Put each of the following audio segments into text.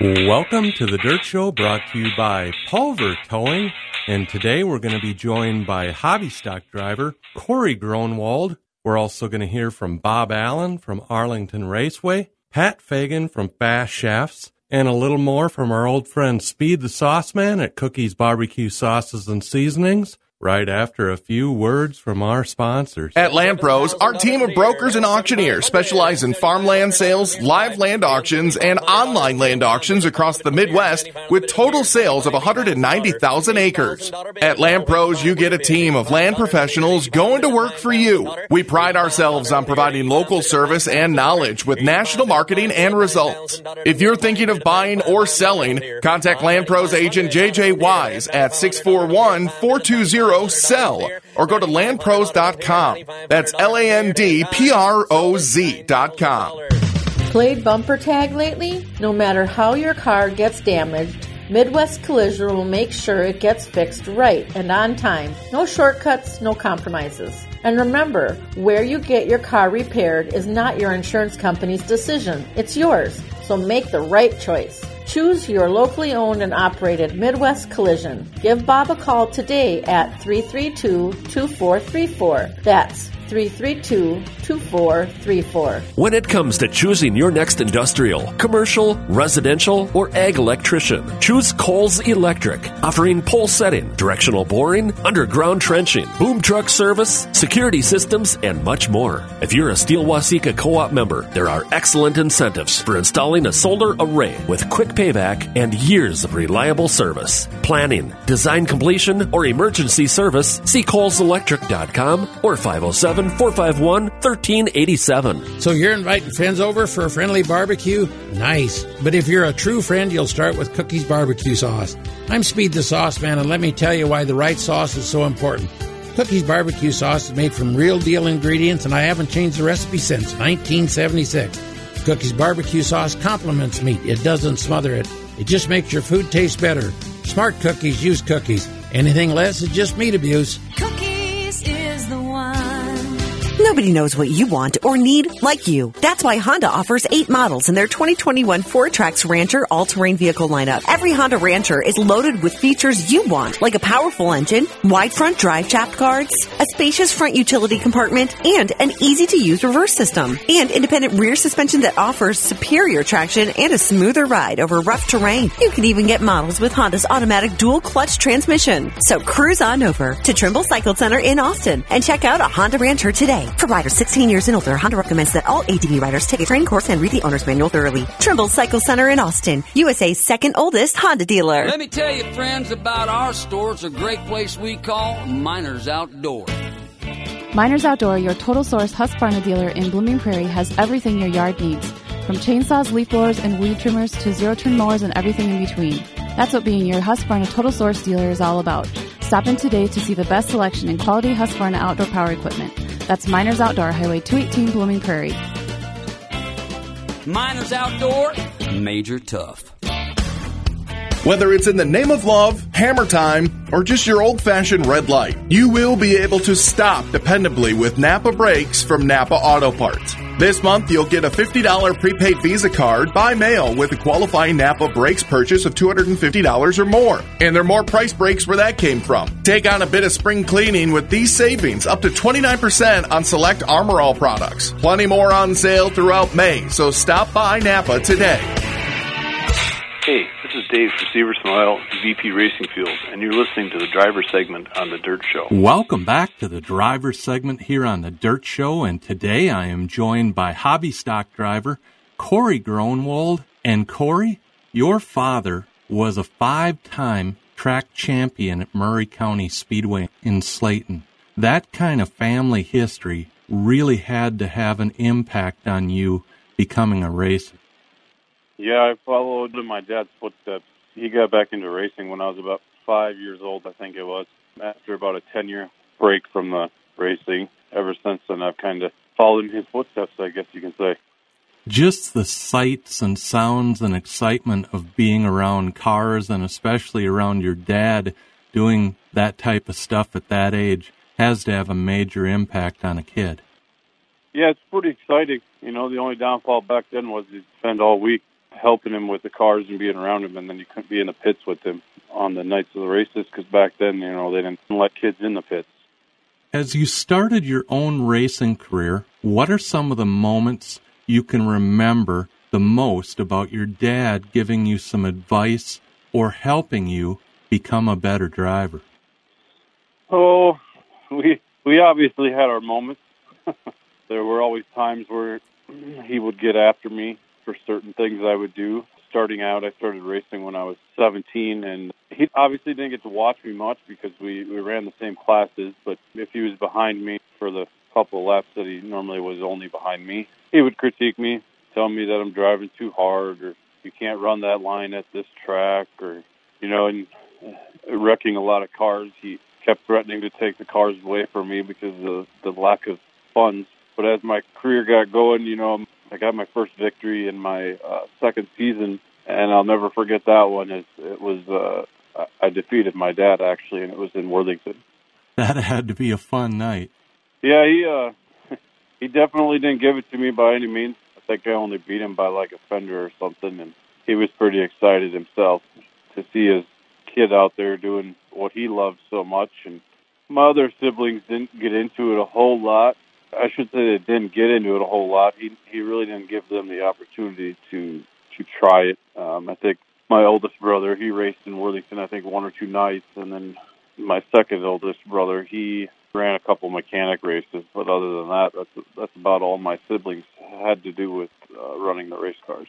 Welcome to The Dirt Show, brought to you by Pulver Towing, and today we're going to be joined by hobby stock driver Corey Gronewold. We're also going to hear from Bob Allen from Arlington Raceway, Pat Fagan from Fast Shafts, and a little more from our old friend Speed the Sauce Man at Cookies Barbecue Sauces and Seasonings, right after a few words from our sponsors. At Land Pros, our team of brokers and auctioneers specialize in farmland sales, live land auctions, and online land auctions across the Midwest with total sales of 190,000 acres. At Land Pros, you get a team of land professionals going to work for you. We pride ourselves on providing local service and knowledge with national marketing and results. If you're thinking of buying or selling, contact Land Pros agent JJ Wise at 641-420 sell, or go to landpros.com. That's landproz.com. Played bumper tag lately? No matter how your car gets damaged, Midwest Collision will make sure it gets fixed right and on time. No shortcuts, no compromises. And remember, where you get your car repaired is not your insurance company's decision. It's yours, so make the right choice. Choose your locally owned and operated Midwest Collision. Give Bob a call today at 332-2434. That's 332-2434. When it comes to choosing your next industrial, commercial, residential, or ag electrician, choose Kohl's Electric, offering pole setting, directional boring, underground trenching, boom truck service, security systems, and much more. If you're a Steel Waseca Co-op member, there are excellent incentives for installing a solar array with quick payback and years of reliable service. Planning, design completion, or emergency service, see kohlselectric.com or 507-451-1387. So you're inviting friends over for a friendly barbecue? Nice. But if you're a true friend, you'll start with Cookies Barbecue Sauce. I'm Speed the Sauce Man, and let me tell you why the right sauce is so important. Cookies Barbecue Sauce is made from real deal ingredients, and I haven't changed the recipe since 1976. Cookies Barbecue Sauce complements meat. It doesn't smother it. It just makes your food taste better. Smart cookies use cookies. Anything less is just meat abuse. Cookies is the one. Nobody knows what you want or need like you. That's why Honda offers 8 models in their 2021 4Trax Rancher all-terrain vehicle lineup. Every Honda Rancher is loaded with features you want, like a powerful engine, wide front drive shaft guards, a spacious front utility compartment, and an easy-to-use reverse system, and independent rear suspension that offers superior traction and a smoother ride over rough terrain. You can even get models with Honda's automatic dual-clutch transmission. So cruise on over to Trimble Cycle Center in Austin and check out a Honda Rancher today. For riders 16 years and older, Honda recommends that all ATV riders take a training course and read the owner's manual thoroughly. Trimble Cycle Center in Austin, USA's second oldest Honda dealer. Let me tell you, friends, about our store. It's a great place we call Miners Outdoor. Miners Outdoor, your total source Husqvarna dealer in Blooming Prairie, has everything your yard needs. From chainsaws, leaf blowers, and weed trimmers to zero-turn mowers and everything in between. That's what being your Husqvarna total source dealer is all about. Stop in today to see the best selection in quality Husqvarna outdoor power equipment. That's Miners Outdoor, Highway 218, Blooming Prairie. Miners Outdoor, Major Tough. Whether it's in the name of love, hammer time, or just your old-fashioned red light, you will be able to stop dependably with NAPA brakes from NAPA Auto Parts. This month, you'll get a $50 prepaid Visa card by mail with a qualifying NAPA brakes purchase of $250 or more. And there are more price breaks where that came from. Take on a bit of spring cleaning with these savings, up to 29% on select Armorall products. Plenty more on sale throughout May, so stop by NAPA today. Hey, this is Dave for Severson Oil, VP Racing Fuels, and you're listening to the Driver Segment on The Dirt Show. Welcome back to the Driver Segment here on The Dirt Show, and today I am joined by hobby stock driver Corey Gronewold. And Corey, your father was a 5-time track champion at Murray County Speedway in Slayton. That kind of family history really had to have an impact on you becoming a racer. Yeah, I followed in my dad's footsteps. He got back into racing when I was about 5 years old, I think it was, after about a 10-year break from the racing. Ever since then, I've kind of followed in his footsteps, I guess you can say. Just the sights and sounds and excitement of being around cars, and especially around your dad doing that type of stuff at that age, has to have a major impact on a kid. Yeah, it's pretty exciting. You know, the only downfall back then was you'd spend all week helping him with the cars and being around him, and then you couldn't be in the pits with him on the nights of the races because back then, you know, they didn't let kids in the pits. As you started your own racing career, what are some of the moments you can remember the most about your dad giving you some advice or helping you become a better driver? Oh, we obviously had our moments. There were always times where he would get after me for certain things I would do. Starting out, I started racing when I was 17, and he obviously didn't get to watch me much because we ran the same classes, but if he was behind me for the couple laps that he normally was only behind me, he would critique me, tell me that I'm driving too hard, or you can't run that line at this track, or, you know, and wrecking a lot of cars. He kept threatening to take the cars away from me because of the lack of funds. But as my career got going, you know, I got my first victory in my second season, and I'll never forget that one. It was I defeated my dad, actually, and it was in Worthington. That had to be a fun night. Yeah, he definitely didn't give it to me by any means. I think I only beat him by like a fender or something, and he was pretty excited himself to see his kid out there doing what he loved so much. And my other siblings didn't get into it a whole lot. I should say they didn't get into it a whole lot. He really didn't give them the opportunity to try it. I think my oldest brother, he raced in Worthington, I think, one or two nights. And then my second oldest brother, he ran a couple mechanic races. But other than that, that's about all my siblings had to do with running the race cars.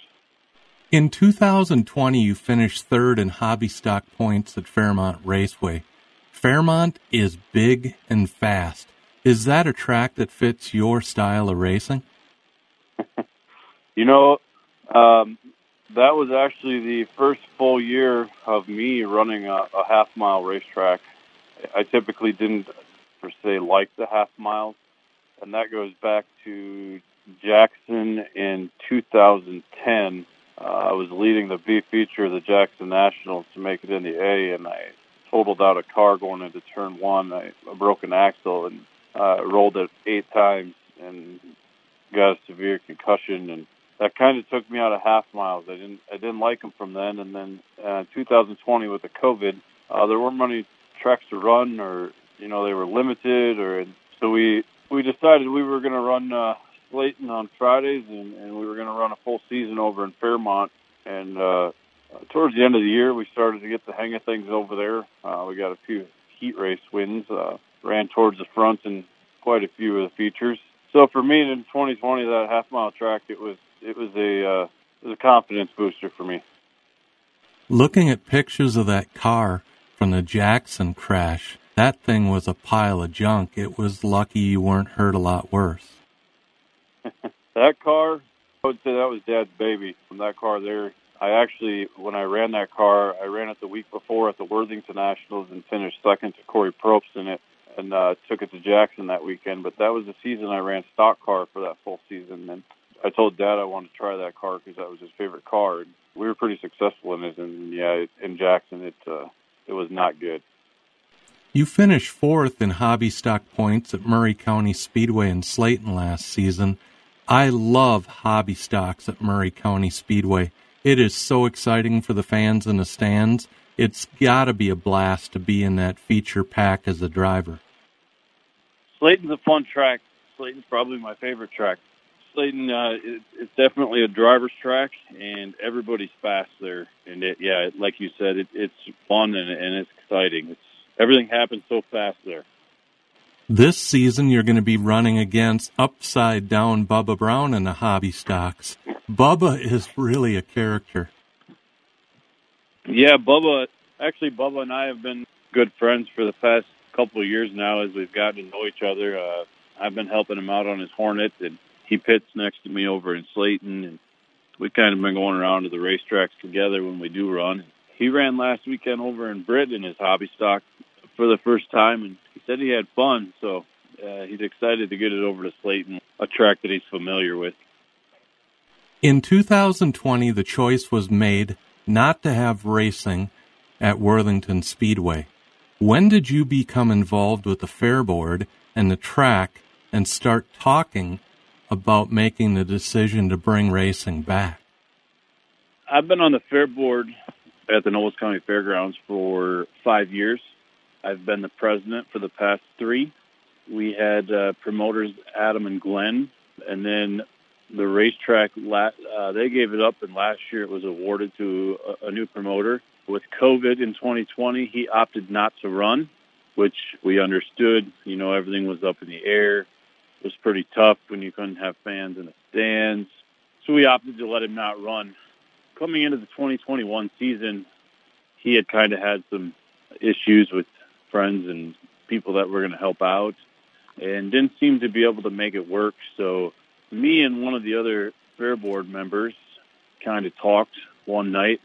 In 2020, you finished third in hobby stock points at Fairmont Raceway. Fairmont is big and fast. Is that a track that fits your style of racing? You know, that was actually the first full year of me running a half-mile racetrack. I typically didn't, per se, like the half-miles, and that goes back to Jackson in 2010. I was leading the B feature of the Jackson Nationals to make it in the A, and I totaled out a car going into turn one. I broke an axle, and rolled it 8 times and got a severe concussion, and that kind of took me out of half miles. I didn't like them from then, and then 2020 with the COVID, there weren't many tracks to run, or you know they were limited, or so we decided we were going to run Slayton on Fridays, and we were going to run a full season over in Fairmont, and towards the end of the year we started to get the hang of things over there. We got a few heat race wins. Ran towards the front in quite a few of the features. So for me in 2020, that half-mile track, it was a confidence booster for me. Looking at pictures of that car from the Jackson crash, that thing was a pile of junk. It was lucky you weren't hurt a lot worse. That car, I would say that was Dad's baby. From that car there, when I ran that car, I ran it the week before at the Worthington Nationals and finished second to Corey Probst in it. And took it to Jackson that weekend. But that was the season I ran stock car for that full season. And I told Dad I wanted to try that car because that was his favorite car. And we were pretty successful in it. And, yeah, in Jackson, it was not good. You finished fourth in hobby stock points at Murray County Speedway in Slayton last season. I love hobby stocks at Murray County Speedway. It is so exciting for the fans in the stands. It's got to be a blast to be in that feature pack as a driver. Slayton's a fun track. Slayton's probably my favorite track. Slayton, it's definitely a driver's track, and everybody's fast there. And like you said, it's fun and it's exciting. Everything happens so fast there. This season, you're going to be running against upside-down Bubba Brown in the hobby stocks. Bubba is really a character. Yeah, Bubba and I have been good friends for the past couple of years now as we've gotten to know each other. I've been helping him out on his Hornet, and he pits next to me over in Slayton, and we've kind of been going around to the racetracks together when we do run. He ran last weekend over in Britt in his hobby stock for the first time, and he said he had fun, so he's excited to get it over to Slayton, a track that he's familiar with. In 2020, the choice was made not to have racing at Worthington Speedway. When did you become involved with the fair board and the track and start talking about making the decision to bring racing back? I've been on the fair board at the Knowles County Fairgrounds for 5 years. I've been the president for the past three. We had promoters Adam and Glenn, and then the racetrack, they gave it up, and last year it was awarded to a new promoter. With COVID in 2020, he opted not to run, which we understood. You know, everything was up in the air. It was pretty tough when you couldn't have fans in the stands. So we opted to let him not run. Coming into the 2021 season, he had kind of had some issues with friends and people that were going to help out and didn't seem to be able to make it work. So me and one of the other fair board members kind of talked one night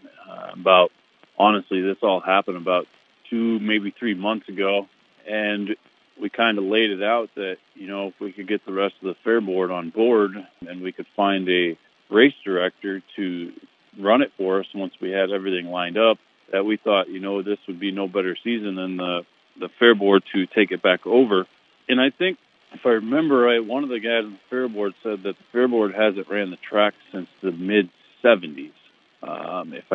about, honestly, this all happened about 2, maybe 3 months ago. And we kind of laid it out that, you know, if we could get the rest of the fair board on board and we could find a race director to run it for us once we had everything lined up, that we thought, you know, this would be no better season than the fair board to take it back over. And I think, if I remember right, one of the guys on the fair board said that the fair board hasn't ran the track since the mid-'70s. If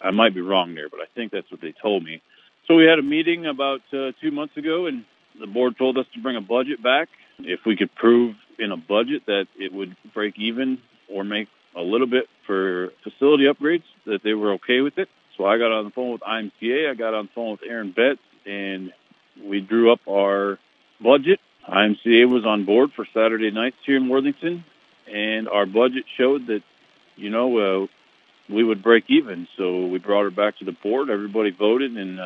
I might be wrong there, but I think that's what they told me. So we had a meeting about 2 months ago, and the board told us to bring a budget back. If we could prove in a budget that it would break even or make a little bit for facility upgrades, that they were okay with it. So I got on the phone with IMCA. I got on the phone with Aaron Betts, and we drew up our budget. IMCA was on board for Saturday nights here in Worthington, and our budget showed that, you know, we would break even. So we brought her back to the board. Everybody voted, and,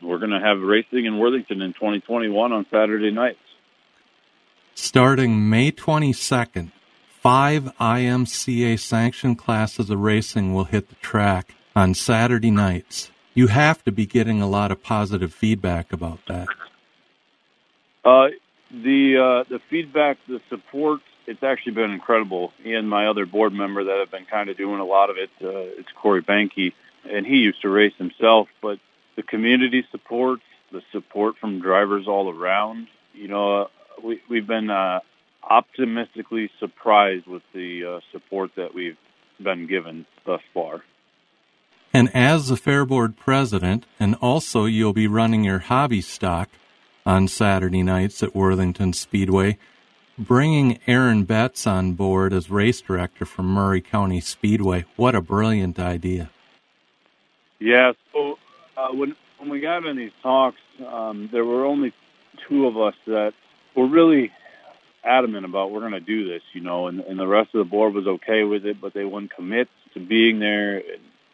we're going to have racing in Worthington in 2021 on Saturday nights. Starting May 22nd, 5 IMCA-sanctioned classes of racing will hit the track on Saturday nights. You have to be getting a lot of positive feedback about that. The feedback, the support, it's actually been incredible. And my other board member that have been kind of doing a lot of it, it's Corey Banke, and he used to race himself. But the community support, the support from drivers all around, you know, we've been optimistically surprised with the support that we've been given thus far. And as the Fair Board president, and also you'll be running your hobby stock on Saturday nights at Worthington Speedway, bringing Aaron Betts on board as race director for Murray County Speedway. What a brilliant idea. Yeah, so when we got in these talks, there were only two of us that were really adamant about we're going to do this, you know, and the rest of the board was okay with it, but they wouldn't commit to being there,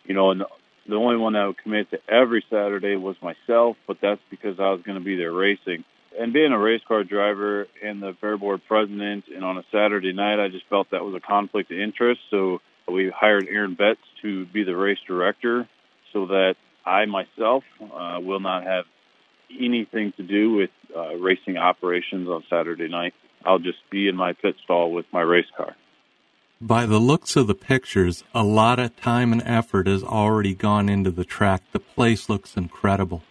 you know, and the only one that would commit to every Saturday was myself, but that's because I was going to be there racing. And being a race car driver and the fair board president, and on a Saturday night, I just felt that was a conflict of interest. So we hired Aaron Betts to be the race director so that I myself will not have anything to do with racing operations on Saturday night. I'll just be in my pit stall with my race car. By the looks of the pictures, a lot of time and effort has already gone into the track. The place looks incredible.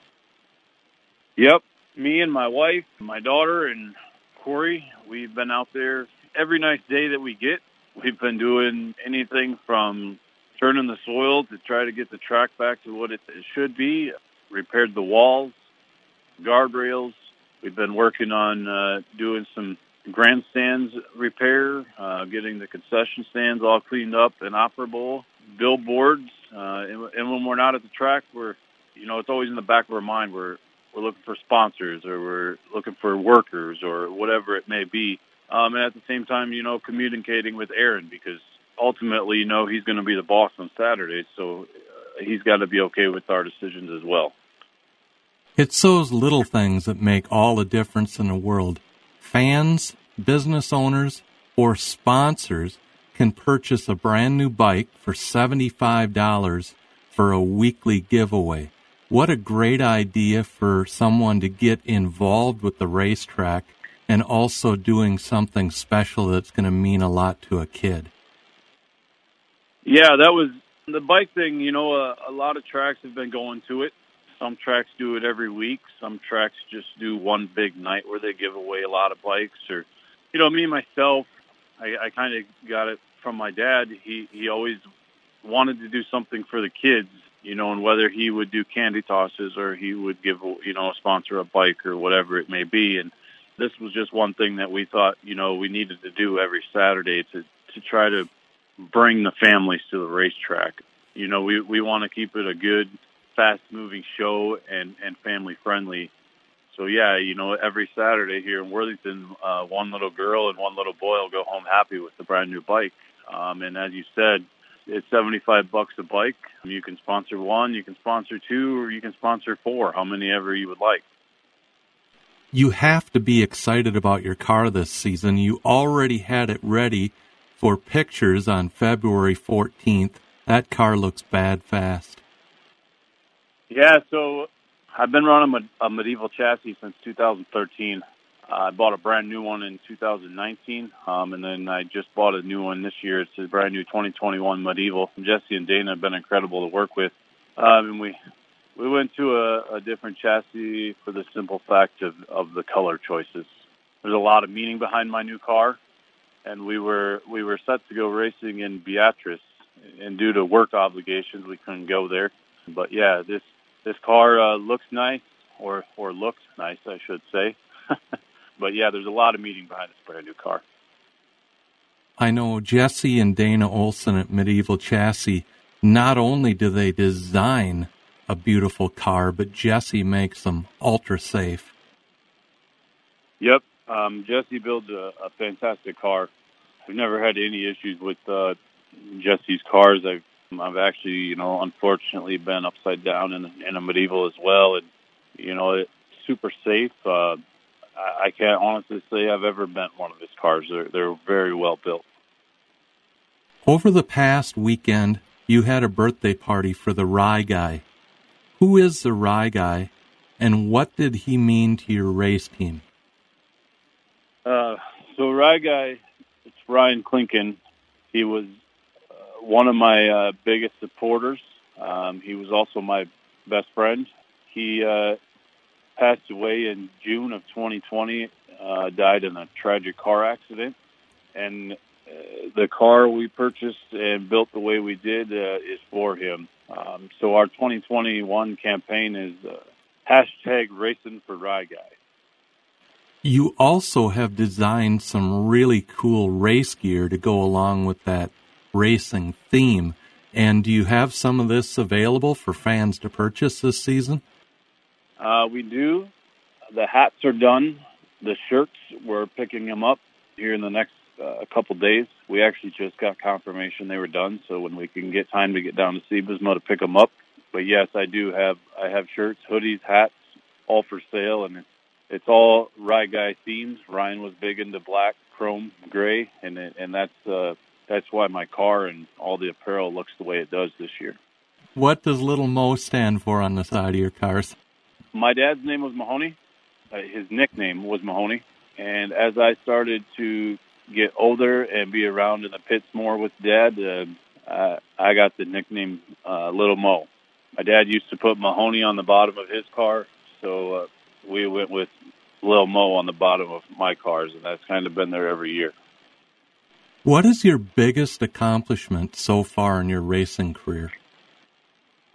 Yep. Me and my wife, my daughter, and Corey, we've been out there every nice day that we get. We've been doing anything from turning the soil to try to get the track back to what it should be, repaired the walls, guardrails. We've been working on doing some grandstands repair, getting the concession stands all cleaned up and operable, billboards. And when we're not at the track, we're, you know, it's always in the back of our mind. We're looking for sponsors, or we're looking for workers, or whatever it may be. And at the same time, you know, communicating with Aaron, because ultimately, you know, he's going to be the boss on Saturday, so he's got to be okay with our decisions as well. It's those little things that make all the difference in the world. Fans, business owners, or sponsors can purchase a brand new bike for $75 for a weekly giveaway. What a great idea for someone to get involved with the racetrack and also doing something special that's going to mean a lot to a kid. Yeah, that was the bike thing. You know, a lot of tracks have been going to it. Some tracks do it every week. Some tracks just do one big night where they give away a lot of bikes. Or, you know, me, myself, I kind of got it from my dad. He always wanted to do something for the kids, you know, and whether he would do candy tosses or he would give, you know, a sponsor a bike or whatever it may be. And this was just one thing that we thought, you know, we needed to do every Saturday to try to bring the families to the racetrack. You know, we want to keep it a good, fast-moving show and family-friendly. So, yeah, you know, every Saturday here in Worthington, one little girl and one little boy will go home happy with the brand-new bike. And as you said, it's $75 a bike. You can sponsor one, you can sponsor two, or you can sponsor four, how many ever you would like. You have to be excited about your car this season. You already had it ready for pictures on February 14th. That car looks bad fast. Yeah, so I've been running a Medieval Chassis since 2013. I bought a brand new one in 2019, and then I just bought a new one this year. It's a brand new 2021 Medieval. Jesse and Dana have been incredible to work with. And we went to a different chassis for the simple fact of the color choices. There's a lot of meaning behind my new car, and we were set to go racing in Beatrice, and due to work obligations, we couldn't go there. But yeah, this car looks nice, or looked nice, I should say. But, yeah, there's a lot of meaning behind this brand-new car. I know Jesse and Dana Olson at Medieval Chassis, not only do they design a beautiful car, but Jesse makes them ultra-safe. Yep. Jesse builds a fantastic car. I've never had any issues with Jesse's cars. I've actually, you know, unfortunately been upside down in a Medieval as well. And, you know, it's super safe. I can't honestly say I've ever bent one of his cars. They're very well built. Over the past weekend, you had a birthday party for the Rye Guy. Who is the Rye Guy, and what did he mean to your race team? So Rye Guy, it's Ryan Klinken. He was one of my biggest supporters. He was also my best friend. He passed away in June of 2020, died in a tragic car accident. And the car we purchased and built the way we did is for him. So our 2021 campaign is #RacingForRyeGuy. You also have designed some really cool race gear to go along with that racing theme. And do you have some of this available for fans to purchase this season? We do. The hats are done. The shirts, we're picking them up here in the next couple days. We actually just got confirmation they were done, so when we can get time to get down to Seabismo to pick them up. But yes, I have shirts, hoodies, hats, all for sale, and it's all Rye Guy themes. Ryan was big into black, chrome, gray, and that's why my car and all the apparel looks the way it does this year. What does Little Mo stand for on the side of your cars? My dad's name was Mahoney. His nickname was Mahoney. And as I started to get older and be around in the pits more with Dad, I got the nickname Little Mo. My dad used to put Mahoney on the bottom of his car, so we went with Little Mo on the bottom of my cars, and that's kind of been there every year. What is your biggest accomplishment so far in your racing career?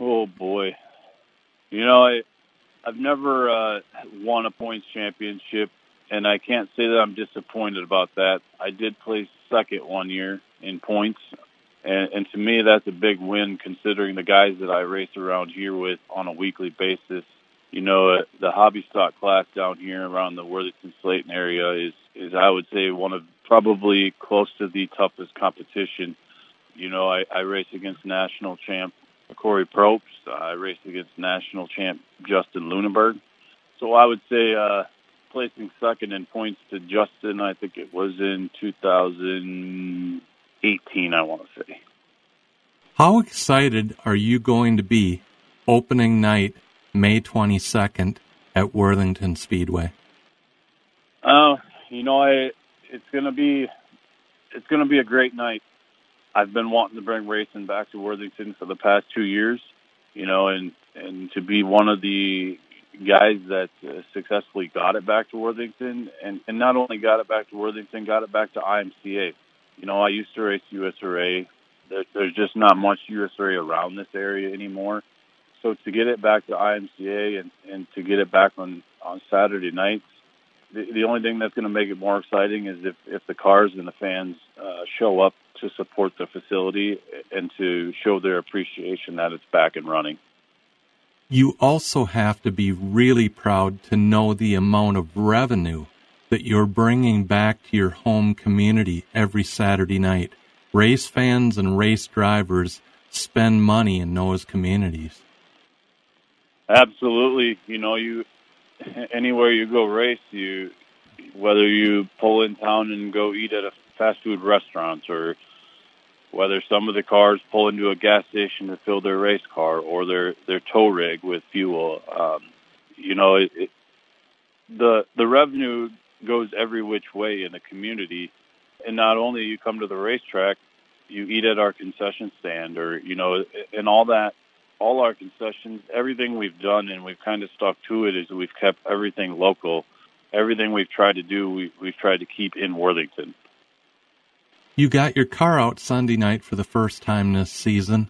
Oh, boy. You know, I've never won a points championship, and I can't say that I'm disappointed about that. I did place second one year in points, and to me that's a big win considering the guys that I race around here with on a weekly basis. You know, the hobby stock class down here around the Worthington Slayton area is I would say one of probably close to the toughest competition. You know, I race against national champ Corey Probst. I raced against national champ Justin Lunenberg. So I would say placing second in points to Justin, I think it was in 2018, I want to say. How excited are you going to be opening night, May 22nd, at Worthington Speedway? You know, it's going to be a great night. I've been wanting to bring racing back to Worthington for the past 2 years, you know, and to be one of the guys that successfully got it back to Worthington, and not only got it back to Worthington, got it back to IMCA. You know, I used to race USRA, There's just not much USA around this area anymore. So to get it back to IMCA and to get it back on Saturday nights, the only thing that's going to make it more exciting is if the cars and the fans show up to support the facility and to show their appreciation that it's back and running. You also have to be really proud to know the amount of revenue that you're bringing back to your home community every Saturday night. Race fans and race drivers spend money in those communities. Absolutely. You know, anywhere you go race, whether you pull in town and go eat at a fast food restaurant, or whether some of the cars pull into a gas station to fill their race car or their tow rig with fuel, the revenue goes every which way in the community. And not only you come to the racetrack, you eat at our concession stand, or, you know, and all that, all our concessions, everything we've done and we've kind of stuck to it is we've kept everything local. Everything we've tried to do, we've tried to keep in Worthington. You got your car out Sunday night for the first time this season.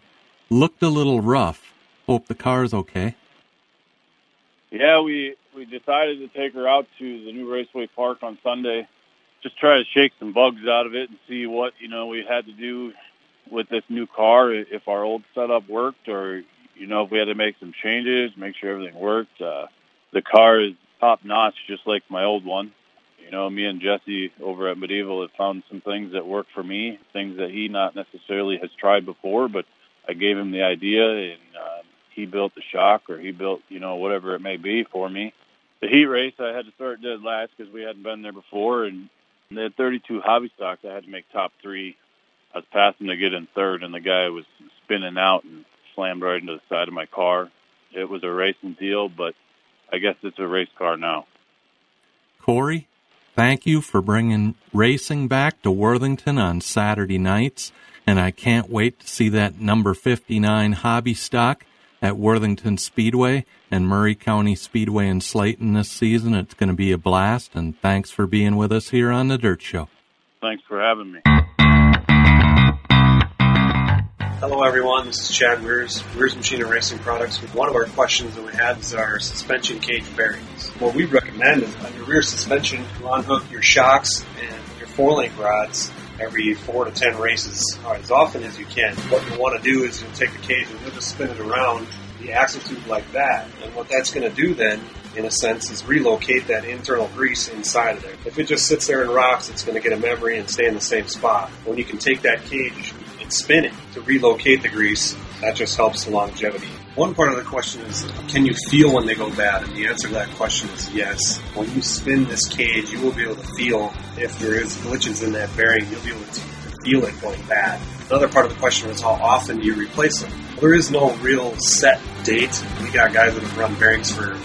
Looked a little rough. Hope the car's okay. Yeah, we decided to take her out to the new Raceway Park on Sunday. Just try to shake some bugs out of it and see what, you know, we had to do with this new car, if our old setup worked, or, you know, if we had to make some changes, make sure everything worked. The car is top-notch, just like my old one. You know, me and Jesse over at Medieval have found some things that work for me, things that he not necessarily has tried before, but I gave him the idea, and he built the shock, or he built, you know, whatever it may be for me. The heat race, I had to start dead last because we hadn't been there before, and they had 32 hobby stocks. I had to make top three. I was passing to get in third, and the guy was spinning out and slammed right into the side of my car. It was a racing deal, but I guess it's a race car now. Corey? Thank you for bringing racing back to Worthington on Saturday nights, and I can't wait to see that number 59 hobby stock at Worthington Speedway and Murray County Speedway in Slayton this season. It's going to be a blast, and thanks for being with us here on The Dirt Show. Thanks for having me. Hello, everyone. This is Chad Weers, Weers Machine and Racing Products, with one of our questions that we had is our suspension cage bearings. What we recommend is on your rear suspension, you unhook your shocks and your four-link rods every 4 to 10 races, or as often as you can. What you want to do is you'll take the cage and you'll just spin it around the axle tube like that. And what that's going to do then, in a sense, is relocate that internal grease inside of there. If it just sits there and rocks, it's going to get a memory and stay in the same spot. When you can take that cage and spin it to relocate the grease, that just helps the longevity. One part of the question is, can you feel when they go bad? And the answer to that question is yes. When you spin this cage, you will be able to feel if there is glitches in that bearing. You'll be able to feel it going bad. Another part of the question is, how often do you replace them? Well, there is no real set date. We got guys that have run bearings for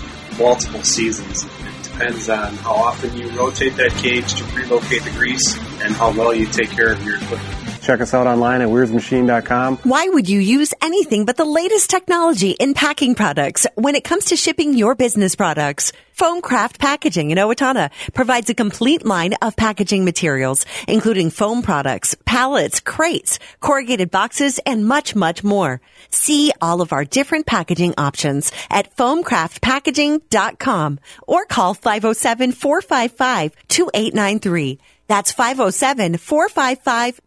multiple seasons. It depends on how often you rotate that cage to relocate the grease and how well you take care of your equipment. Check us out online at WeersMachine.com. Why would you use anything but the latest technology in packing products when it comes to shipping your business products? Foam Craft Packaging in Owatonna provides a complete line of packaging materials, including foam products, pallets, crates, corrugated boxes, and much, much more. See all of our different packaging options at foamcraftpackaging.com or call 507-455-2893. That's 507-455-2893.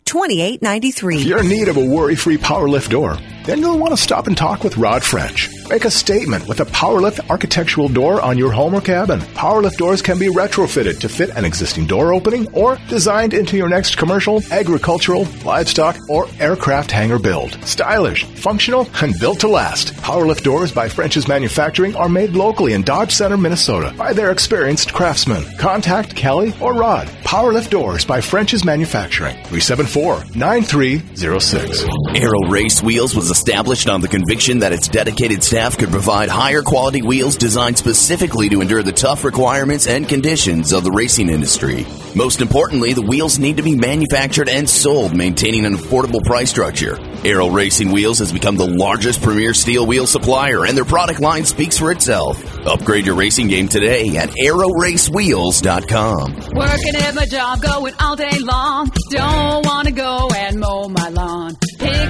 If you're in need of a worry-free Power Lift door, then you'll want to stop and talk with Rod French. Make a statement with a Power Lift architectural door on your home or cabin. Power Lift doors can be retrofitted to fit an existing door opening or designed into your next commercial, agricultural, livestock, or aircraft hangar build. Stylish, functional, and built to last. Power Lift doors by French's Manufacturing are made locally in Dodge Center, Minnesota by their experienced craftsmen. Contact Kelly or Rod. Power Lift doors by French's Manufacturing. 374-9306. Arrow Race Wheels was established on the conviction that its dedicated staff could provide higher quality wheels designed specifically to endure the tough requirements and conditions of the racing industry. Most importantly, the wheels need to be manufactured and sold, maintaining an affordable price structure. Arrow Racing Wheels has become the largest premier steel wheel supplier, and their product line speaks for itself. Upgrade your racing game today at ArrowRaceWheels.com. Working at my job, going all day long. Don't want to go and mow my lawn. Hey.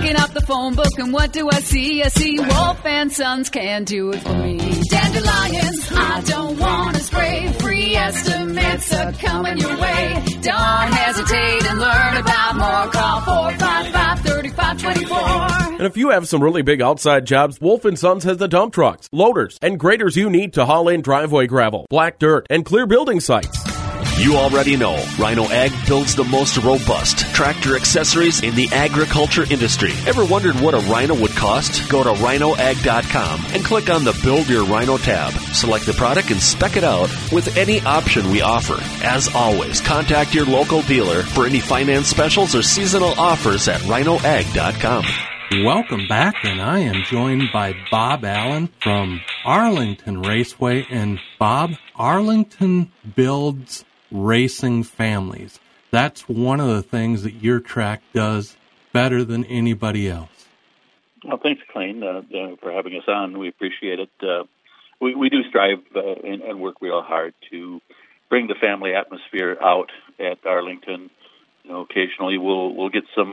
phone book, and what do I see? I see Wolf and Sons can do it for me. Dandelions, I don't want to spray. Free estimates are coming your way. Don't hesitate and learn about more. Call 455-3524. And if you have some really big outside jobs, Wolf and Sons has the dump trucks, loaders, and graders you need to haul in driveway gravel, black dirt, and clear building sites. You already know, Rhino Ag builds the most robust tractor accessories in the agriculture industry. Ever wondered what a Rhino would cost? Go to rhinoag.com and click on the Build Your Rhino tab. Select the product and spec it out with any option we offer. As always, contact your local dealer for any finance specials or seasonal offers at rhinoag.com. Welcome back, and I am joined by Bob Allen from Arlington Raceway. And Bob, Arlington builds racing families. That's one of the things that your track does better than anybody else. Well, thanks, Clayne, for having us on. We appreciate it. We do strive and work real hard to bring the family atmosphere out at Arlington. You know, occasionally we'll get some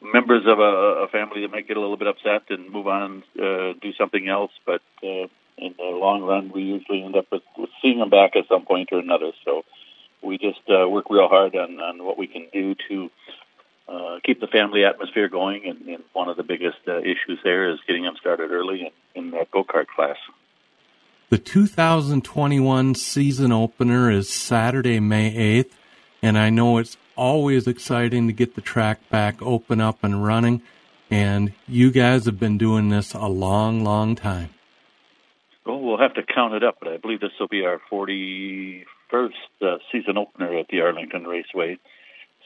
members of a family that might get a little bit upset and move on, do something else, but in the long run we usually end up with seeing them back at some point or another. So we just work real hard on what we can do to keep the family atmosphere going, and one of the biggest issues there is getting them started early in that go-kart class. The 2021 season opener is Saturday, May 8th, and I know it's always exciting to get the track back open up and running, and you guys have been doing this a long, long time. Well, we'll have to count it up, but I believe this will be our 40th season opener at the Arlington Raceway.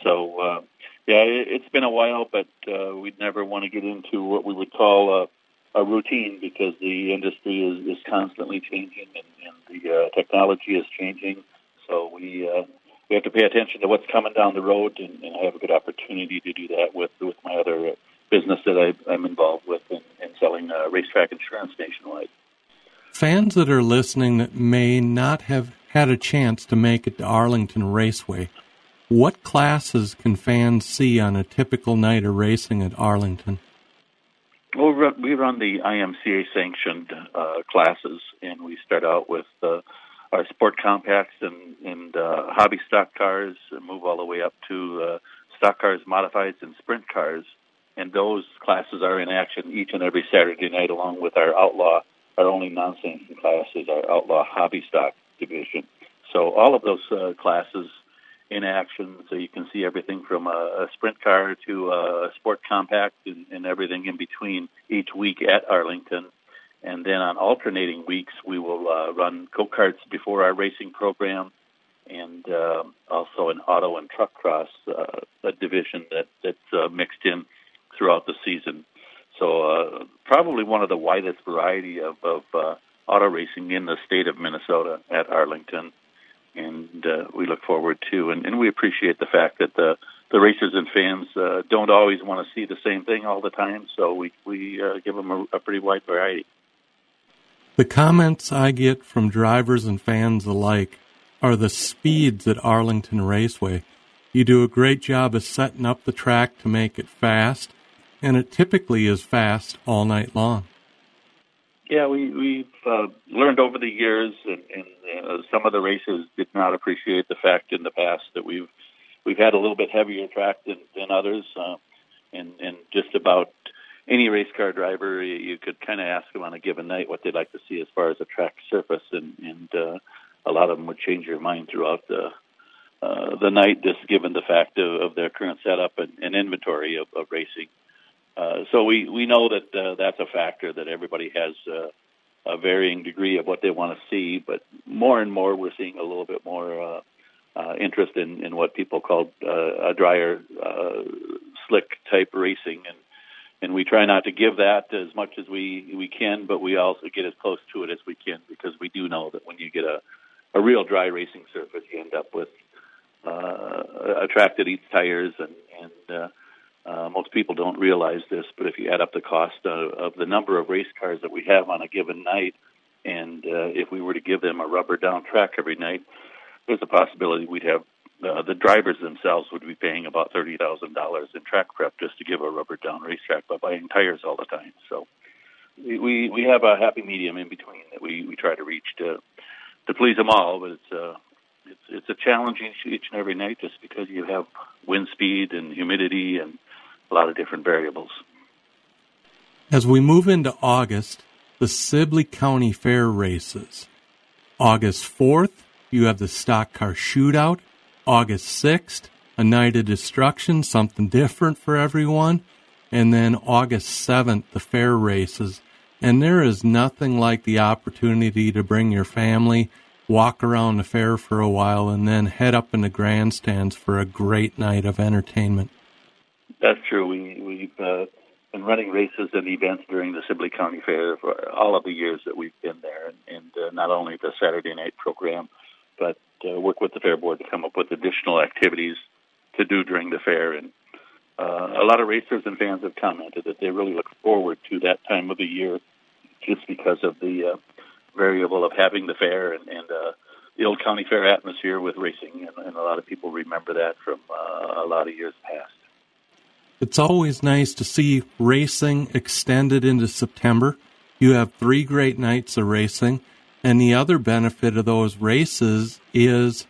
So, it's been a while, but we'd never want to get into what we would call a routine, because the industry is constantly changing and the technology is changing. So we have to pay attention to what's coming down the road, and I have a good opportunity to do that with my other business that I'm involved with in selling racetrack insurance nationwide. Fans that are listening that may not have had a chance to make it to Arlington Raceway, what classes can fans see on a typical night of racing at Arlington? Well, we run the IMCA-sanctioned classes, and we start out with our sport compacts and hobby stock cars, and move all the way up to stock cars, modifieds, and sprint cars. And those classes are in action each and every Saturday night, along with our outlaw. Our only non-sanctioned class is our outlaw hobby stock division. So all of those classes in action, so you can see everything from a sprint car to a sport compact and everything in between each week at Arlington. And then on alternating weeks, we will run go-karts before our racing program, and also an auto and truck cross a division that's mixed in throughout the season. So probably one of the widest variety of auto racing in the state of Minnesota at Arlington, and we look forward to, and we appreciate the fact that the racers and fans don't always want to see the same thing all the time, so we give them a pretty wide variety. The comments I get from drivers and fans alike are the speeds at Arlington Raceway. You do a great job of setting up the track to make it fast, and it typically is fast all night long. Yeah, we've learned over the years, and some of the racers did not appreciate the fact in the past that we've had a little bit heavier track than others, and just about any race car driver, you could kind of ask them on a given night what they'd like to see as far as a track surface, and a lot of them would change their mind throughout the night, just given the fact of their current setup and inventory of racing. So we know that that's a factor, that everybody has a varying degree of what they want to see, but more and more we're seeing a little bit more interest in what people call a drier, slick-type racing, and we try not to give that as much as we can, but we also get as close to it as we can, because we do know that when you get a real dry racing surface, you end up with a track that eats tires, and most people don't realize this, but if you add up the cost of the number of race cars that we have on a given night, and if we were to give them a rubber down track every night, there's a possibility we'd have the drivers themselves would be paying about $30,000 in track prep just to give a rubber-down racetrack by buying tires all the time. So we have a happy medium in between that we try to reach to please them all, but it's a challenge each and every night just because you have wind speed and humidity and a lot of different variables. As we move into August, the Sibley County Fair races. August 4th, you have the Stock Car Shootout. August 6th, a night of destruction, something different for everyone. And then August 7th, the fair races. And there is nothing like the opportunity to bring your family, walk around the fair for a while, and then head up in the grandstands for a great night of entertainment. That's true. We've been running races and events during the Sibley County Fair for all of the years that we've been there, and not only the Saturday night program, but work with the fair board to come up with additional activities to do during the fair. And a lot of racers and fans have commented that they really look forward to that time of the year just because of the variable of having the fair and the old county fair atmosphere with racing, and a lot of people remember that from a lot of years past. It's always nice to see racing extended into September. You have three great nights of racing, and the other benefit of those races is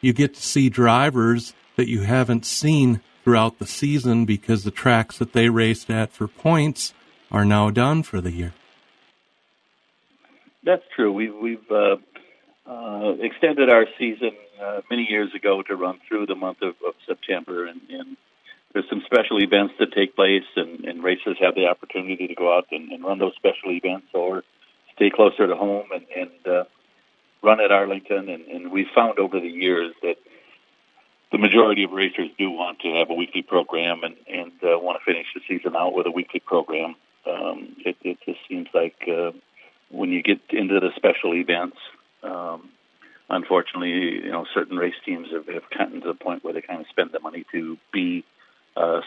you get to see drivers that you haven't seen throughout the season because the tracks that they raced at for points are now done for the year. That's true. We've extended our season many years ago to run through the month of September, and there's some special events that take place, and racers have the opportunity to go out and run those special events or stay closer to home and run at Arlington. And we've found over the years that the majority of racers do want to have a weekly program and want to finish the season out with a weekly program. It just seems like when you get into the special events, unfortunately, certain race teams have gotten to the point where they kind of spend the money to be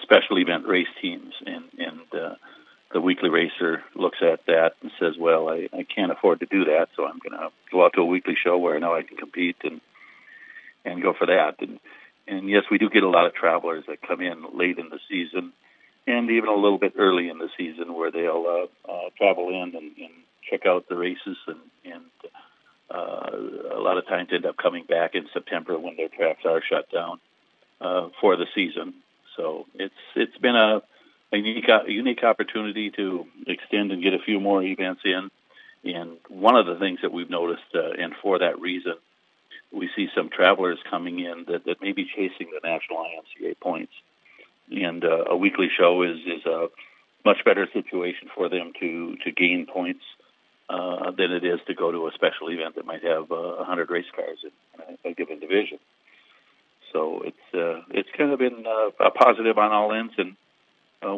special event race teams, and the weekly racer looks at that and says, well, I can't afford to do that, so I'm going to go out to a weekly show where I know I can compete and go for that. And yes, we do get a lot of travelers that come in late in the season and even a little bit early in the season where they'll travel in and check out the races and a lot of times end up coming back in September when their tracks are shut down for the season. So it's been a unique opportunity to extend and get a few more events in. And one of the things that we've noticed, and for that reason, we see some travelers coming in that may be chasing the national IMCA points. And a weekly show is a much better situation for them to gain points than it is to go to a special event that might have 100 race cars in a given division. So it's kind of been a positive on all ends, and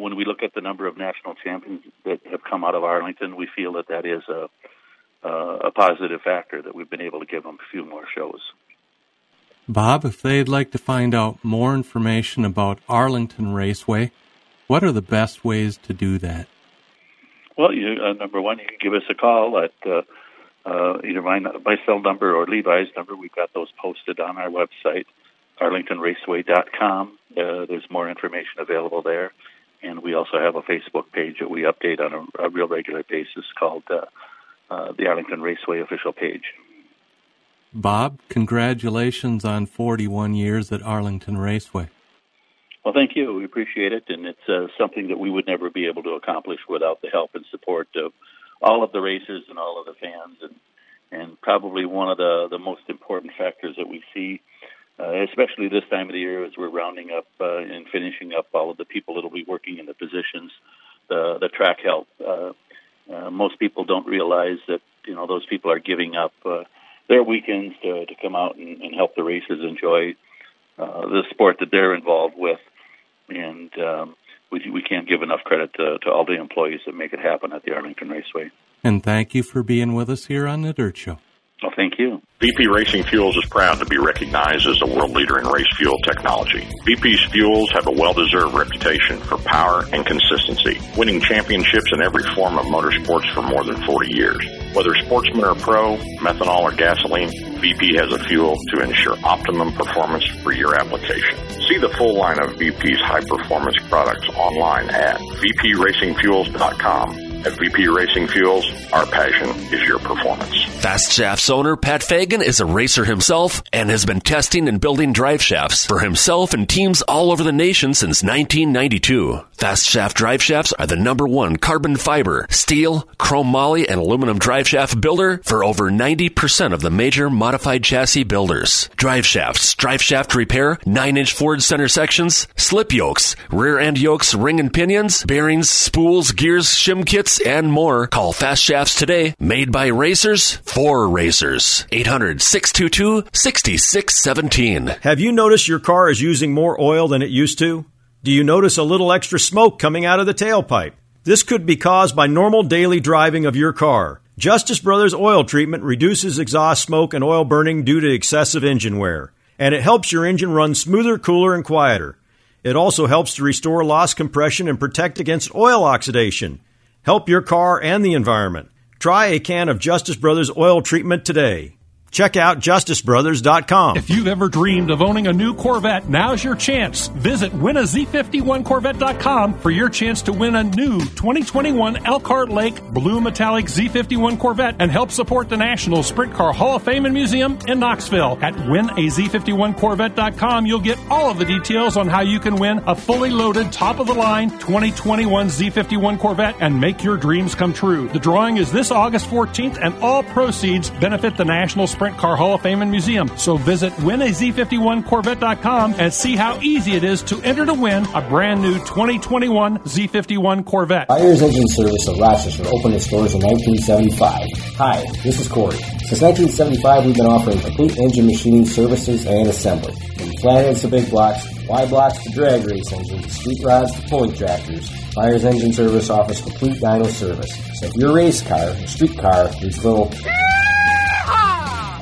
when we look at the number of national champions that have come out of Arlington, we feel that is a positive factor that we've been able to give them a few more shows. Bob, if they'd like to find out more information about Arlington Raceway, what are the best ways to do that? Well, number one, you can give us a call at either my cell number or Levi's number. We've got those posted on our website, ArlingtonRaceway.com. There's more information available there. And we also have a Facebook page that we update on a real regular basis called the Arlington Raceway official page. Bob, congratulations on 41 years at Arlington Raceway. Well, thank you. We appreciate it. And it's something that we would never be able to accomplish without the help and support of all of the racers and all of the fans. And probably one of the most important factors that we see, especially this time of the year as we're rounding up and finishing up all of the people that will be working in the positions, the track help. Most people don't realize that those people are giving up their weekends to come out and help the racers enjoy the sport that they're involved with. And we can't give enough credit to all the employees that make it happen at the Arlington Raceway. And thank you for being with us here on The Dirt Show. Well, thank you. VP Racing Fuels is proud to be recognized as a world leader in race fuel technology. VP's fuels have a well-deserved reputation for power and consistency, winning championships in every form of motorsports for more than 40 years. Whether sportsman or pro, methanol or gasoline, VP has a fuel to ensure optimum performance for your application. See the full line of VP's high-performance products online at vpracingfuels.com. At VP Racing Fuels, our passion is your performance. Fast Shafts owner Pat Fagan is a racer himself and has been testing and building drive shafts for himself and teams all over the nation since 1992. Fast Shaft drive shafts are the #1 carbon fiber, steel, chrome moly, and aluminum drive shaft builder for over 90% of the major modified chassis builders. Drive shafts, drive shaft repair, 9-inch Ford center sections, slip yokes, rear end yokes, ring and pinions, bearings, spools, gears, shim kits, and more. Call Fast Shafts today. Made by racers for racers. 800-622-6617. Have you noticed your car is using more oil than it used to? Do you notice a little extra smoke coming out of the tailpipe? This could be caused by normal daily driving of your car. Justice Brothers Oil Treatment reduces exhaust smoke and oil burning due to excessive engine wear, and it helps your engine run smoother, cooler, and quieter. It also helps to restore lost compression and protect against oil oxidation. Help your car and the environment. Try a can of Justice Brothers Oil Treatment today. Check out justicebrothers.com. If you've ever dreamed of owning a new Corvette, now's your chance. Visit winaz51corvette.com for your chance to win a new 2021 Elkhart Lake Blue Metallic Z51 Corvette and help support the National Sprint Car Hall of Fame and Museum in Knoxville. At winaz51corvette.com, you'll get all of the details on how you can win a fully loaded, top-of-the-line 2021 Z51 Corvette and make your dreams come true. The drawing is this August 14th, and all proceeds benefit the National Sprint Car Hall of Fame and Museum. So visit winaz51corvette.com and see how easy it is to enter to win a brand new 2021 Z51 Corvette. Byers Engine Service of Rochester opened its doors in 1975. Hi, this is Corey. Since 1975, we've been offering complete engine machining services and assembly. From flatheads to big blocks, Y blocks to drag race engines, street rods to pulling tractors, Byers Engine Service offers complete dyno service. So if your race car, street car, needs little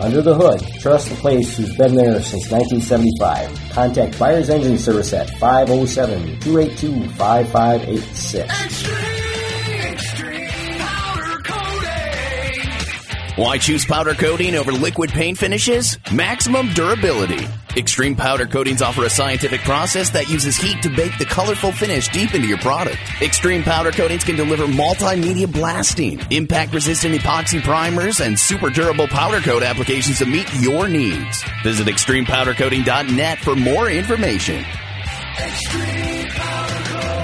under the hood, trust the place who's been there since 1975. Contact Byers Engine Service at 507-282-5586. Extreme Powder Coating. Why choose powder coating over liquid paint finishes? Maximum durability. Extreme Powder Coatings offer a scientific process that uses heat to bake the colorful finish deep into your product. Extreme Powder Coatings can deliver multimedia blasting, impact-resistant epoxy primers, and super durable powder coat applications to meet your needs. Visit extremepowdercoating.net for more information. Extreme Powder Coating.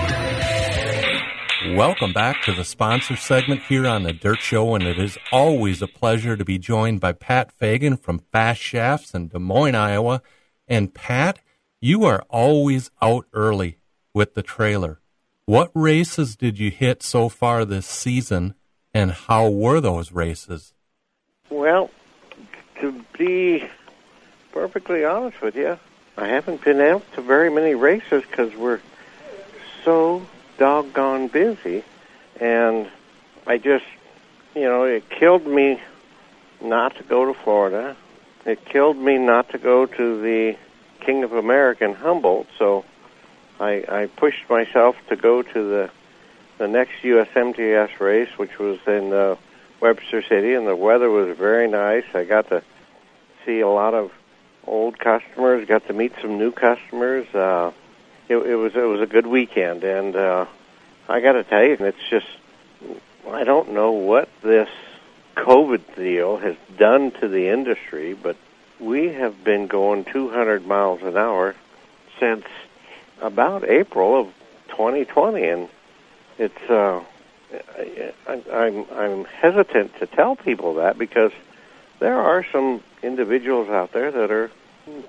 Welcome back to the sponsor segment here on The Dirt Show, and it is always a pleasure to be joined by Pat Fagan from Fast Shafts in Des Moines, Iowa. And Pat, you are always out early with the trailer. What races did you hit so far this season, and how were those races? Well, to be perfectly honest with you, I haven't been out to very many races because we're so doggone busy. And I just, it killed me not to go to Florida. It killed me not to go to the King of America in Humboldt, so I pushed myself to go to the next USMTS race, which was in Webster City, and the weather was very nice. I got to see a lot of old customers, got to meet some new customers. It was a good weekend, and I got to tell you, it's just, I don't know what this COVID deal has done to the industry, but we have been going 200 miles an hour since about April of 2020, and it's I'm hesitant to tell people that because there are some individuals out there that are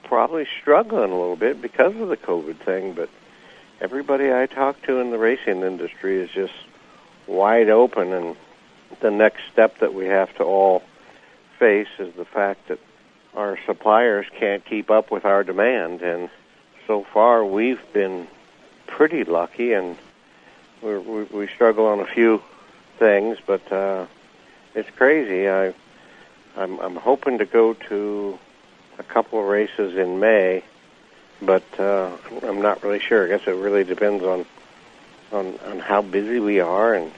probably struggling a little bit because of the COVID thing, but everybody I talk to in the racing industry is just wide open, and the next step that we have to all face is the fact that our suppliers can't keep up with our demand. And so far, we've been pretty lucky, and we struggle on a few things, but it's crazy. I I'm hoping to go to a couple of races in May, but I'm not really sure. I guess it really depends on how busy we are, and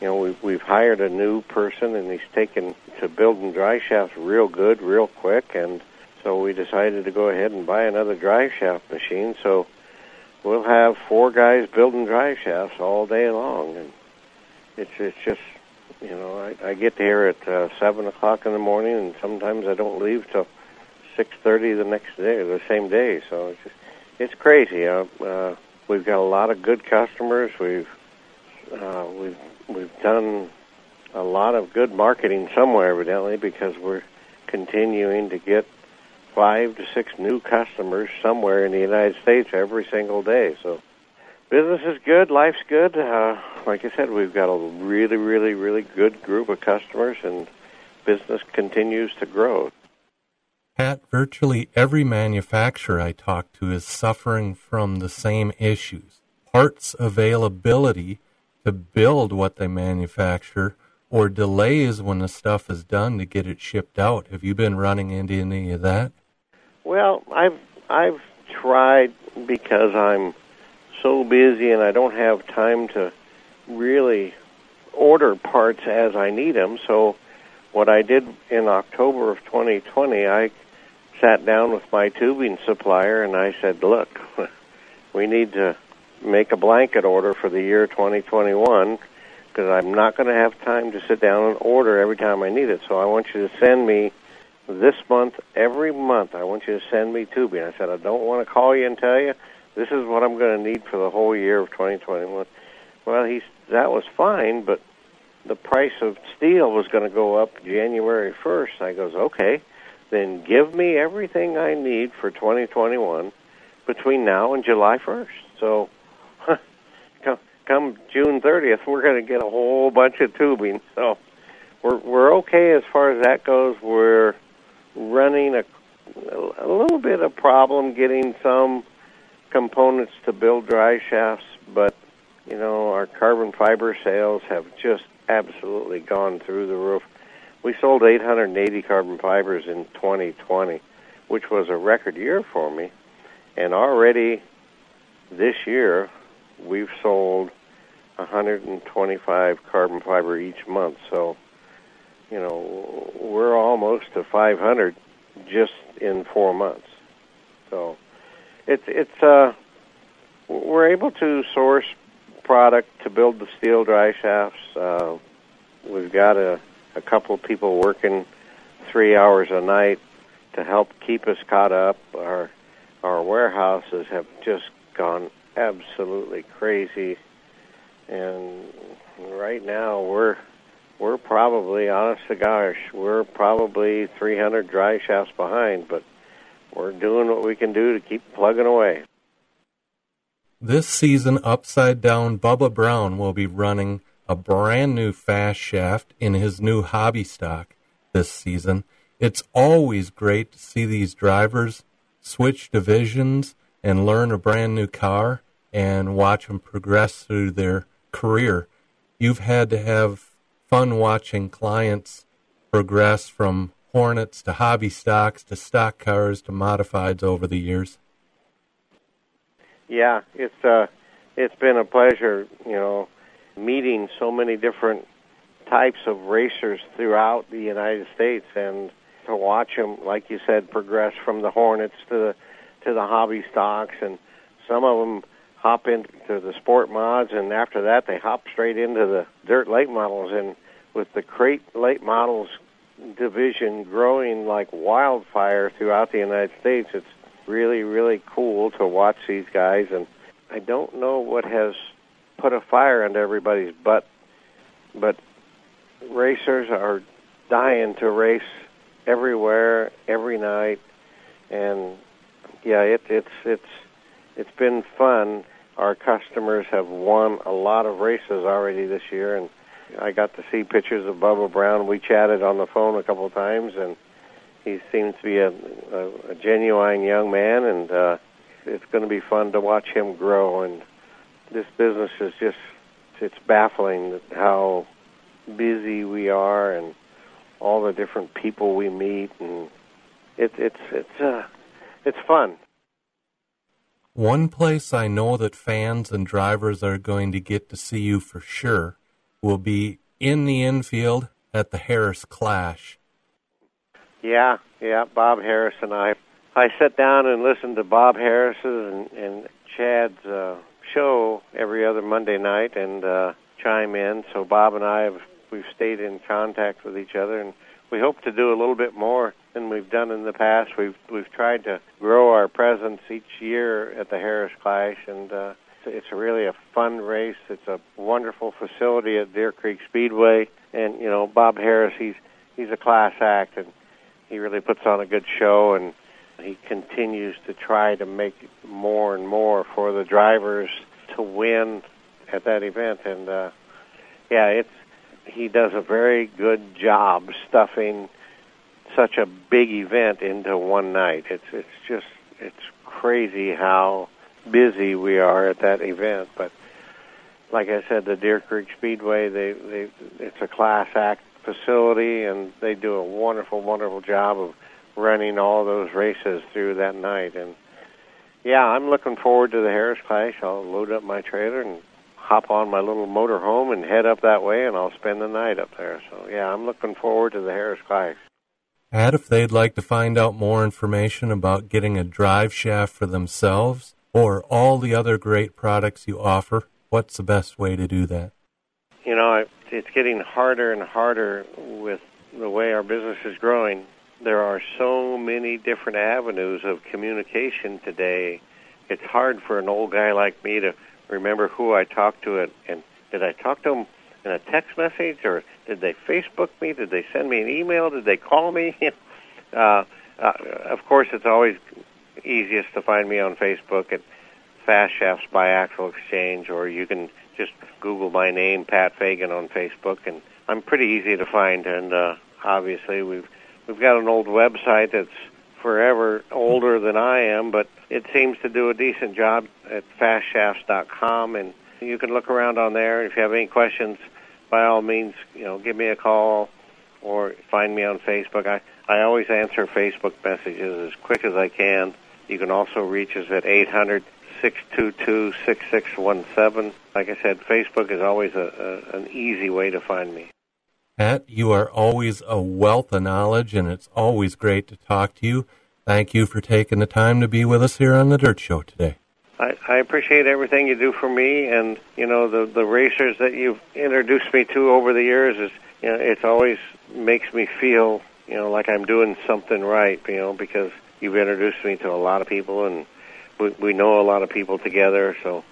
you know we've hired a new person, and he's taken to building dry shafts real good, real quick, and so we decided to go ahead and buy another dry shaft machine. So we'll have four guys building dry shafts all day long, and it's just. You know, I get here at 7 o'clock in the morning, and sometimes I don't leave till 6:30 the next day, the same day. So it's just, it's crazy. We've got a lot of good customers. We've done a lot of good marketing somewhere, evidently, because we're continuing to get 5 to 6 new customers somewhere in the United States every single day. So. Business is good. Life's good. Like I said, we've got a really, really, really good group of customers, and business continues to grow. Pat, virtually every manufacturer I talk to is suffering from the same issues. Parts availability to build what they manufacture, or delays when the stuff is done to get it shipped out. Have you been running into any of that? Well, I've tried, because I'm so busy and I don't have time to really order parts as I need them. So what I did in October of 2020, I sat down with my tubing supplier and I said, look, we need to make a blanket order for the year 2021 because I'm not going to have time to sit down and order every time I need it. So I want you to send me this month, every month, I want you to send me tubing. I said, I don't want to call you and tell you. This is what I'm going to need for the whole year of 2021. Well, that was fine, but the price of steel was going to go up January 1st. I goes, okay, then give me everything I need for 2021 between now and July 1st. So come June 30th, we're going to get a whole bunch of tubing. So we're okay as far as that goes. We're running a little bit of problem getting some components to build dry shafts, but you know our carbon fiber sales have just absolutely gone through the roof. We sold 880 carbon fibers in 2020, which was a record year for me, and already this year we've sold 125 carbon fiber each month. So you know we're almost to 500 just in 4 months. So It's we're able to source product to build the steel dry shafts. We've got a couple of people working 3 hours a night to help keep us caught up. Our warehouses have just gone absolutely crazy, and right now we're probably, honest to gosh, we're probably 300 dry shafts behind, but we're doing what we can do to keep plugging away. This season, Upside Down Bubba Brown will be running a brand new fast shaft in his new hobby stock this season. It's always great to see these drivers switch divisions and learn a brand new car and watch them progress through their career. You've had to have fun watching clients progress from Hornets to hobby stocks to stock cars to modifieds over the years. Yeah, it's been a pleasure, you know, meeting so many different types of racers throughout the United States, and to watch them, like you said, progress from the Hornets to the hobby stocks, and some of them hop into the sport mods, and after that they hop straight into the dirt late models, and with the crate late models division growing like wildfire throughout the United States. It's really, really cool to watch these guys, and I don't know what has put a fire into everybody's butt, but racers are dying to race everywhere, every night, and yeah, it's been fun. Our customers have won a lot of races already this year, and I got to see pictures of Bubba Brown. We chatted on the phone a couple of times, and he seems to be a genuine young man, and it's going to be fun to watch him grow. And this business is just, it's baffling how busy we are, and all the different people we meet, and it's fun. One place I know that fans and drivers are going to get to see you for sure will be in the infield at the Harris Clash. Yeah, Bob Harris and I sat down and listened to Bob Harris's and Chad's show every other Monday night and chime in. So Bob and I we've stayed in contact with each other, and we hope to do a little bit more than we've done in the past. We've tried to grow our presence each year at the Harris Clash, and it's really a fun race. It's a wonderful facility at Deer Creek Speedway, and you know Bob Harris, he's a class act, and he really puts on a good show, and he continues to try to make more and more for the drivers to win at that event. And he does a very good job stuffing such a big event into one night. It's crazy how busy we are at that event. But like I said, the Deer Creek Speedway, it's a class act facility, and they do a wonderful job of running all those races through that night. And yeah, I'm looking forward to the Harris Clash. I'll load up my trailer and hop on my little motor home and head up that way, and I'll spend the night up there. So yeah, I'm looking forward to the Harris Clash. Pat, if they'd like to find out more information about getting a drive shaft for themselves or all the other great products you offer, what's the best way to do that? You know, it's getting harder and harder with the way our business is growing. There are so many different avenues of communication today. It's hard for an old guy like me to remember who I talked to, and did I talk to them in a text message, or did they Facebook me? Did they send me an email? Did they call me? Of course, it's always easiest to find me on Facebook at Fast Shafts by Axle Exchange, or you can just Google my name, Pat Fagan, on Facebook, and I'm pretty easy to find. And obviously, we've got an old website that's forever older than I am, but it seems to do a decent job at fastshafts.com, and you can look around on there. If you have any questions, by all means, you know, give me a call or find me on Facebook. I always answer Facebook messages as quick as I can. You can also reach us at 800-622-6617. Like I said, Facebook is always an easy way to find me. Pat, you are always a wealth of knowledge, and it's always great to talk to you. Thank you for taking the time to be with us here on The Dirt Show today. I appreciate everything you do for me, and, you know, the racers that you've introduced me to over the years, it always makes me feel, you know, like I'm doing something right, you know, because you've introduced me to a lot of people, and we know a lot of people together, so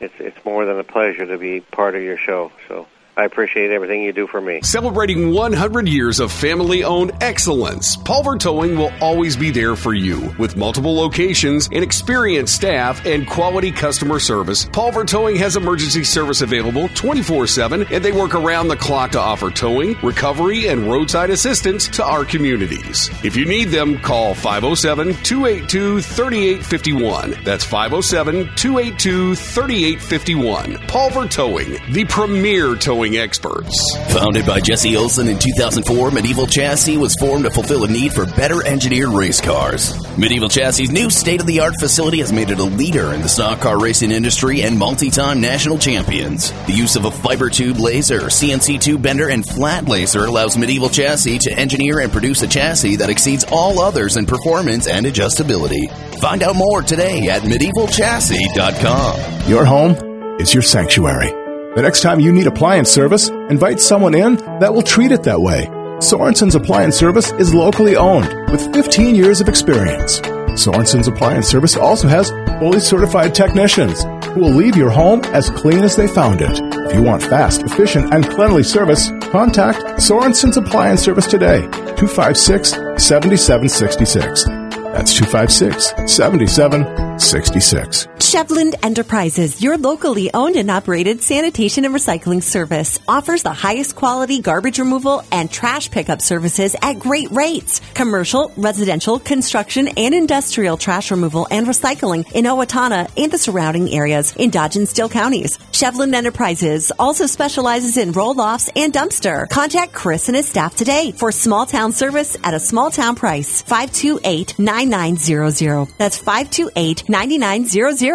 it's more than a pleasure to be part of your show, so I appreciate everything you do for me. Celebrating 100 years of family-owned excellence, Pulver Towing will always be there for you. With multiple locations, an experienced staff, and quality customer service, Pulver Towing has emergency service available 24/7, and they work around the clock to offer towing, recovery, and roadside assistance to our communities. If you need them, call 507-282-3851. That's 507-282-3851. Pulver Towing, the premier towing experts. Founded by Jesse Olson in 2004, Medieval Chassis was formed to fulfill a need for better engineered race cars. Medieval Chassis' new state-of-the-art facility has made it a leader in the stock car racing industry and multi-time national champions. The use of a fiber tube laser, CNC tube bender, and flat laser allows Medieval Chassis to engineer and produce a chassis that exceeds all others in performance and adjustability. Find out more today at medievalchassis.com. Your home is your sanctuary. The next time you need appliance service, invite someone in that will treat it that way. Sorensen's Appliance Service is locally owned with 15 years of experience. Sorensen's Appliance Service also has fully certified technicians who will leave your home as clean as they found it. If you want fast, efficient, and cleanly service, contact Sorensen's Appliance Service today, 256-7766. That's 256-7766. 66. Shevland Enterprises, your locally owned and operated sanitation and recycling service, offers the highest quality garbage removal and trash pickup services at great rates. Commercial, residential, construction, and industrial trash removal and recycling in Owatonna and the surrounding areas in Dodge and Steele counties. Shevland Enterprises also specializes in roll-offs and dumpster. Contact Chris and his staff today for small town service at a small town price. 528-9900. That's 528-9900.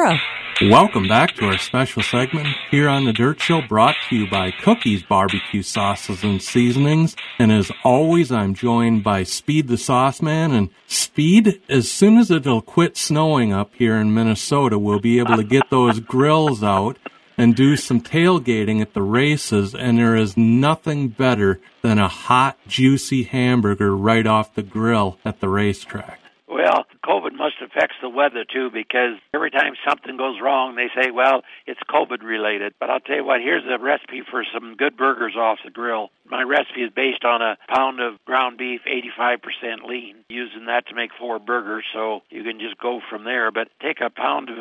Welcome back to our special segment here on The Dirt Show, brought to you by Cookies Barbecue Sauces and Seasonings. And as always, I'm joined by Speed the Sauce Man. And Speed, as soon as it'll quit snowing up here in Minnesota, we'll be able to get those grills out and do some tailgating at the races, and there is nothing better than a hot, juicy hamburger right off the grill at the racetrack. Well, COVID must affect the weather, too, because every time something goes wrong, they say, well, it's COVID-related. But I'll tell you what, here's a recipe for some good burgers off the grill. My recipe is based on a pound of ground beef, 85% lean, using that to make 4 burgers, so you can just go from there. But take a pound of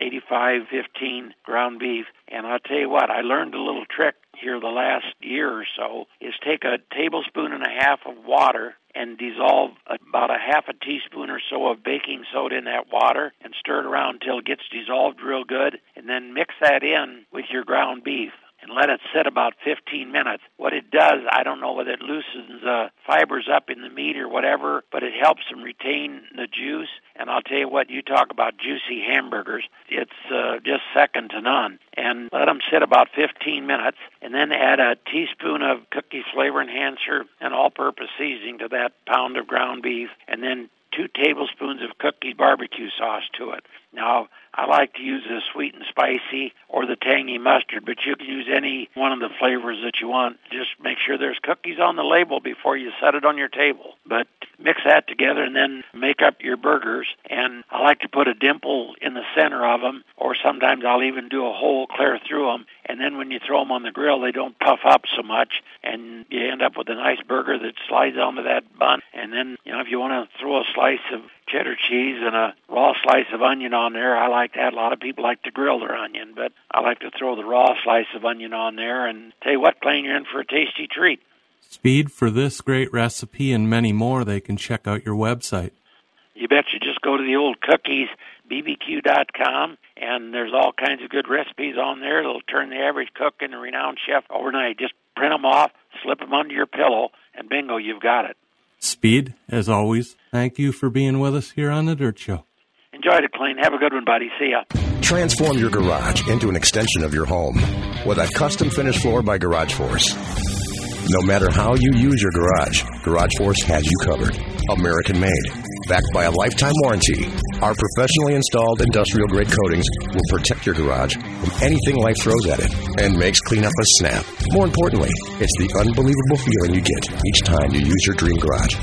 85/15 ground beef, and I'll tell you what, I learned a little trick here the last year or so, is take a tablespoon and a half of water and dissolve about a half a teaspoon or so of baking soda in that water and stir it around till it gets dissolved real good, and then mix that in with your ground beef and let it sit about 15 minutes. What it does, I don't know whether it loosens the fibers up in the meat or whatever, but it helps them retain the juice. And I'll tell you what, you talk about juicy hamburgers, it's just second to none. And let them sit about 15 minutes, and then add a teaspoon of cookie flavor enhancer and all-purpose seasoning to that pound of ground beef, and then 2 tablespoons of cookie barbecue sauce to it. Now, I like to use the sweet and spicy or the tangy mustard, but you can use any one of the flavors that you want. Just make sure there's cookies on the label before you set it on your table. But mix that together and then make up your burgers. And I like to put a dimple in the center of them, or sometimes I'll even do a hole clear through them. And then when you throw them on the grill, they don't puff up so much, and you end up with a nice burger that slides onto that bun. And then, you know, if you want to throw a slice of cheddar cheese and a raw slice of onion on there, I like that. A lot of people like to grill their onion, but I like to throw the raw slice of onion on there, and tell you what, Clayton, you're in for a tasty treat. Speed, for this great recipe and many more, they can check out your website. You betcha. Just go to the old cookiesbbq.com, and there's all kinds of good recipes on there. It'll turn the average cook into a renowned chef overnight. Just print them off, slip them under your pillow, and bingo, you've got it. Speed, as always, thank you for being with us here on The Dirt Show. Enjoy it, Clean. Have a good one, buddy. See ya. Transform your garage into an extension of your home with a custom finished floor by Garage Force. No matter how you use your garage, Garage Force has you covered. American-made, backed by a lifetime warranty. Our professionally installed industrial-grade coatings will protect your garage from anything life throws at it and makes cleanup a snap. More importantly, it's the unbelievable feeling you get each time you use your dream garage.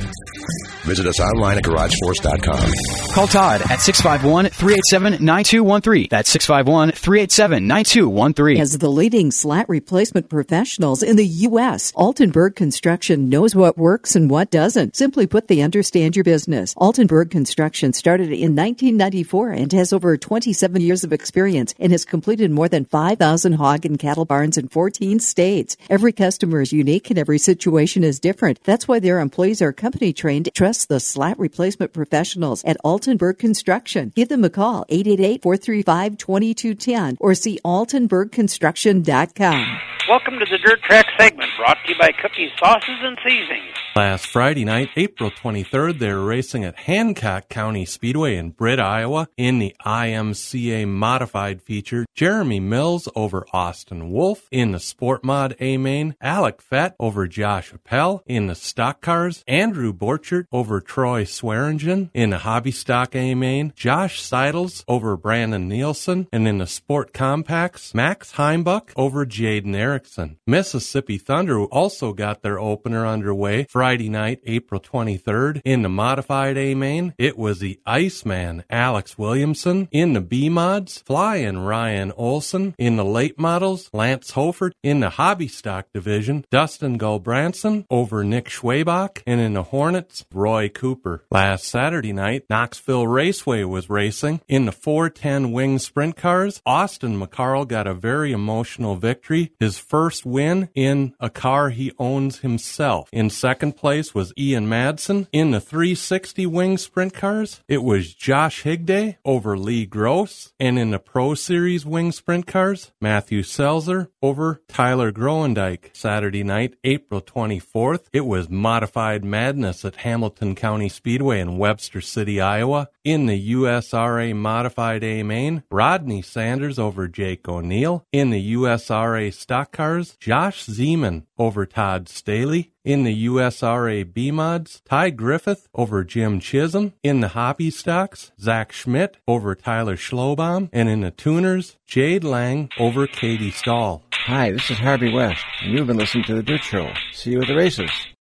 Visit us online at GarageForce.com. Call Todd at 651-387-9213. That's 651-387-9213. As the leading slat replacement professionals in the U.S., Altenburg Construction knows what works and what doesn't. Simply put, they understand your business. Altenburg Construction started in 1994 and has over 27 years of experience and has completed more than 5,000 hog and cattle barns in 14 states. Every customer is unique and every situation is different. That's why their employees are company-trained. Trust the slat replacement professionals at Altenburg Construction. Give them a call, 888-435-2210, or see altenburgconstruction.com. Welcome to the Dirt Track segment, brought to you by Cookies, Sauces, and Seasonings. Last Friday night, April 23rd, they were racing at Hancock County Speedway in Britt, Iowa, in the IMCA Modified feature. Jeremy Mills over Austin Wolf in the Sport Mod A-Main, Alec Fett over Josh Appel in the Stock Cars, Andrew Borchert over Troy Swearingen in the Hobby Stock A-Main, Josh Seidels over Brandon Nielsen, and in the Sport Compacts, Max Heimbuck over Jaden Erickson. Mississippi Thunder also got their opener underway Friday night, April 23rd, in the Modified A-Main. It was the Iceman, Alex Williamson, in the B-Mods, Flying Ryan Olson, in the Late Models, Lance Hofert, in the Hobby Stock Division, Dustin Gulbranson over Nick Schwabach, and in the Hornets, Roy Roy Cooper. Last Saturday night, Knoxville Raceway was racing in the 410 Wing Sprint Cars. Austin McCarl got a very emotional victory, his first win in a car he owns himself. In second place was Ian Madsen. In the 360 Wing Sprint Cars, it was Josh Higday over Lee Gross. And in the Pro Series Wing Sprint Cars, Matthew Selzer over Tyler Groendyke. Saturday night, April 24th, it was Modified Madness at Hamilton County Speedway in Webster City, Iowa. In the USRA Modified A Main, Rodney Sanders over Jake O'Neill. In the USRA Stock Cars, Josh Zeman over Todd Staley. In the USRA B-Mods, Ty Griffith over Jim Chisholm. In the Hoppy Stocks, Zach Schmidt over Tyler Schlobaum. And in the Tuners, Jade Lang over Katie Stahl. Hi, this is Harvey West, and you've been listening to The Dirt Show. See you at the races.